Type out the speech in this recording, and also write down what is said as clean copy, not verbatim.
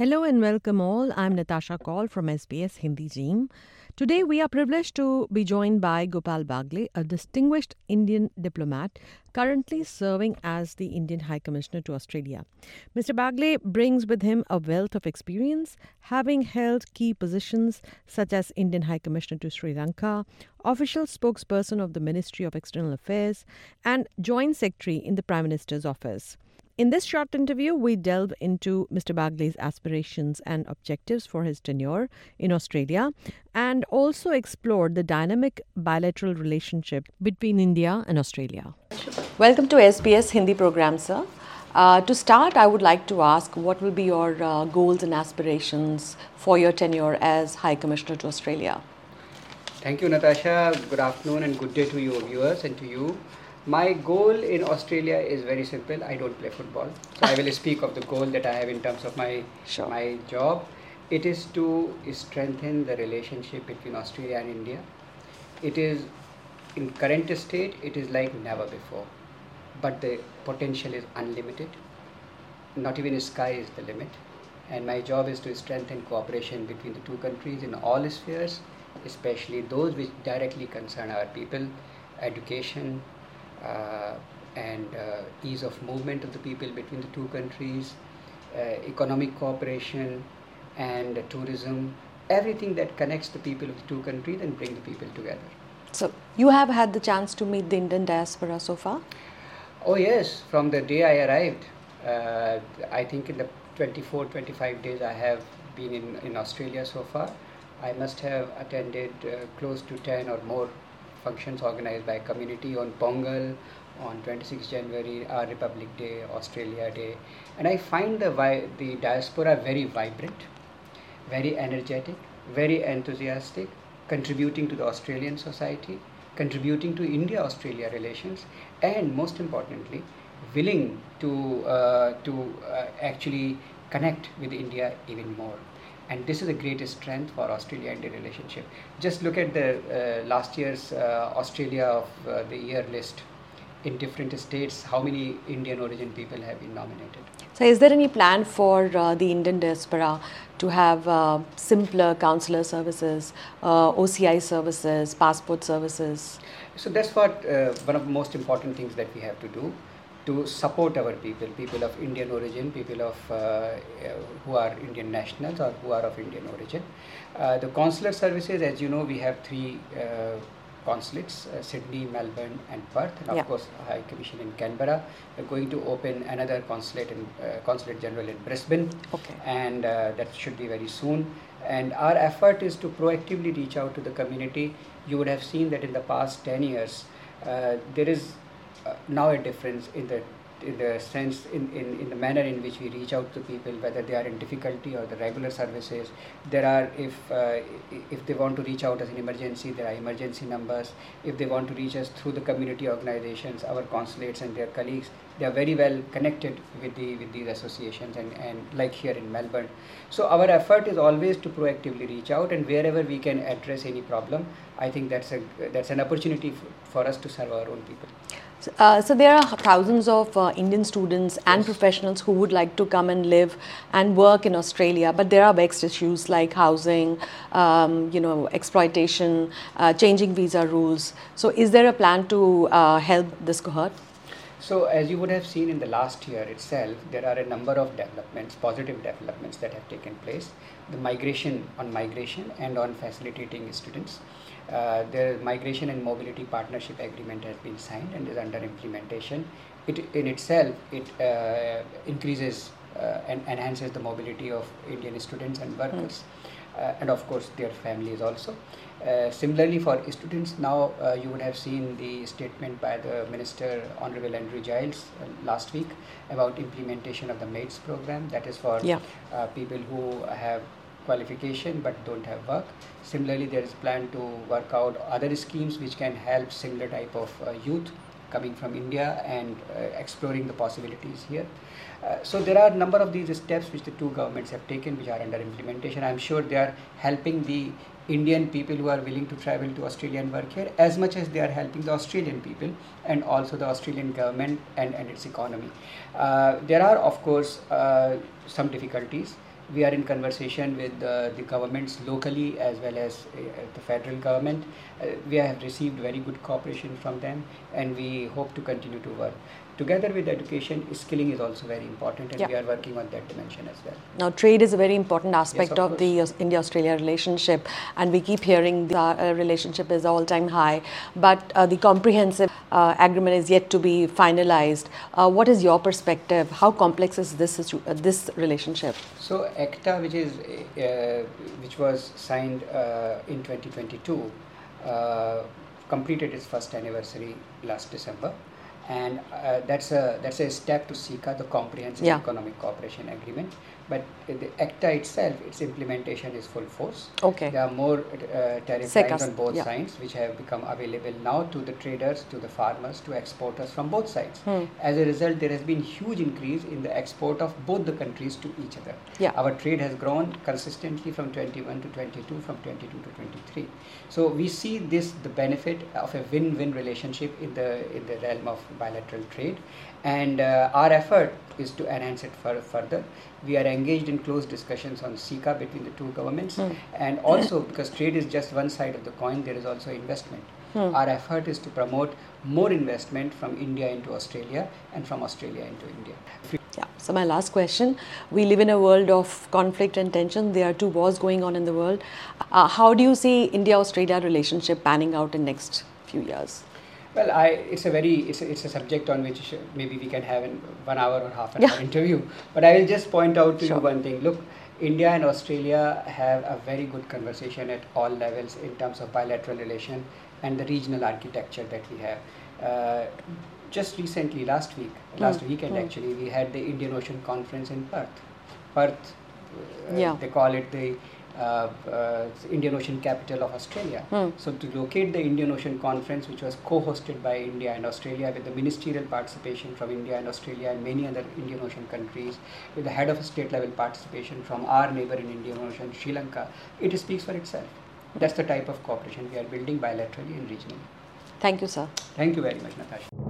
Hello and welcome all. I'm Natasha Kahl from SBS Hindi team. Today we are privileged to be joined by Gopal Baglay, a distinguished Indian diplomat currently serving as the Indian High Commissioner to Australia. Mr. Baglay brings with him a wealth of experience, having held key positions such as Indian High Commissioner to Sri Lanka, official spokesperson of the Ministry of External Affairs, and Joint Secretary in the Prime Minister's office. In this short interview, we delve into Mr. Baglay's aspirations and objectives for his tenure in Australia and also explore the dynamic bilateral relationship between India and Australia. Welcome to SBS Hindi program, sir. To start, I would like to ask what will be your goals and aspirations for your tenure as High Commissioner to Australia? Thank you, Natasha. Good afternoon and good day to you, viewers, and to you. My goal in Australia is very simple. I don't play football. So I will speak of the goal that I have in terms of my job. It is to strengthen the relationship between Australia and India. It is, in current state, it is like never before. But the potential is unlimited. Not even the sky is the limit. And my job is to strengthen cooperation between the two countries in all spheres, especially those which directly concern our people, education, and ease of movement of the people between the two countries, economic cooperation and tourism, everything that connects the people of the two countries and bring the people together. So, you have had the chance to meet the Indian diaspora so far? Oh yes, from the day I arrived. I think in the 24-25 days I have been in Australia so far. I must have attended close to 10 or more functions organized by community on Pongal, on 26 January, our Republic Day, Australia Day. And I find the diaspora very vibrant, very energetic, very enthusiastic, contributing to the Australian society, contributing to India-Australia relations, and most importantly, willing to actually connect with India even more. And this is the greatest strength for Australia-India relationship. Just look at the last year's Australia of the year list. In different states, how many Indian origin people have been nominated? So is there any plan for the Indian diaspora to have simpler consular services, OCI services, passport services? So that's what one of the most important things that we have to do, to support our people, people of Indian origin, people of who are Indian nationals or who are of Indian origin. The consular services, as you know, we have three consulates, Sydney, Melbourne and Perth. And of course, High Commission in Canberra. We're going to open another consulate in Consulate General in Brisbane. Okay. And that should be very soon. And our effort is to proactively reach out to the community. You would have seen that in the past 10 years, there is now a difference in the sense in the manner in which we reach out to people, whether they are in difficulty or the regular services. There are if they want to reach out as an emergency, there are emergency numbers. If they want to reach us through the community organizations, our consulates and their colleagues, they are very well connected with these associations and like here in Melbourne. So our effort is always to proactively reach out, and wherever we can address any problem, I think that's an opportunity for us to serve our own people. So there are thousands of Indian students and professionals who would like to come and live and work in Australia, but there are vexed issues like housing, exploitation, changing visa rules. So is there a plan to help this cohort? So as you would have seen in the last year itself, there are a number of developments, positive developments that have taken place. The migration and on facilitating students. The Migration and Mobility Partnership Agreement has been signed and is under implementation. It increases and enhances the mobility of Indian students and workers, and of course their families also. Similarly for students, now you would have seen the statement by the Minister, Honorable Andrew Giles, last week about implementation of the MAIDS program, that is for people who have qualification but don't have work. Similarly, there is plan to work out other schemes which can help similar type of youth coming from India and exploring the possibilities here. So there are a number of these steps which the two governments have taken, which are under implementation. I'm sure they are helping the Indian people who are willing to travel to Australia and work here as much as they are helping the Australian people and also the Australian government and its economy. There are, of course, some difficulties. we are in conversation with the governments locally as well as the federal government. We have received very good cooperation from them, and we hope to continue to work. Together with education, skilling is also very important, and we are working on that dimension as well. Now, trade is a very important aspect of the India-Australia relationship, and we keep hearing the relationship is all-time high, but the comprehensive agreement is yet to be finalized. What is your perspective? How complex is this relationship? So, ECTA, which was signed in 2022, completed its first anniversary last December. And that's a step to SECA, the Comprehensive Economic Cooperation Agreement. But the ECTA itself, its implementation is full force. Okay. There are more tariff lines on both sides, which have become available now to the traders, to the farmers, to exporters from both sides. As a result, there has been huge increase in the export of both the countries to each other. Our trade has grown consistently from 21 to 22, from 22 to 23. So we see the benefit of a win-win relationship in the realm of bilateral trade, and our effort is to enhance it further. We are engaged in close discussions on SECA between the two governments, and also because trade is just one side of the coin, there is also investment. Our effort is to promote more investment from India into Australia and from Australia into India. So my last question, we live in a world of conflict and tension. There are two wars going on in the world. How do you see India-Australia relationship panning out in next few years? Well, it's a subject on which maybe we can have an 1 hour or half an hour interview. But I will just point out to you one thing. Look, India and Australia have a very good conversation at all levels in terms of bilateral relation and the regional architecture that we have. Just recently, last weekend actually, we had the Indian Ocean Conference in Perth. Perth, they call it the Indian Ocean capital of Australia. So to locate the Indian Ocean Conference, which was co-hosted by India and Australia with the ministerial participation from India and Australia and many other Indian Ocean countries, with the head of state level participation from our neighbor in Indian Ocean, Sri Lanka, it speaks for itself. That's the type of cooperation we are building bilaterally and regionally. Thank you, sir. Thank you very much, Natasha.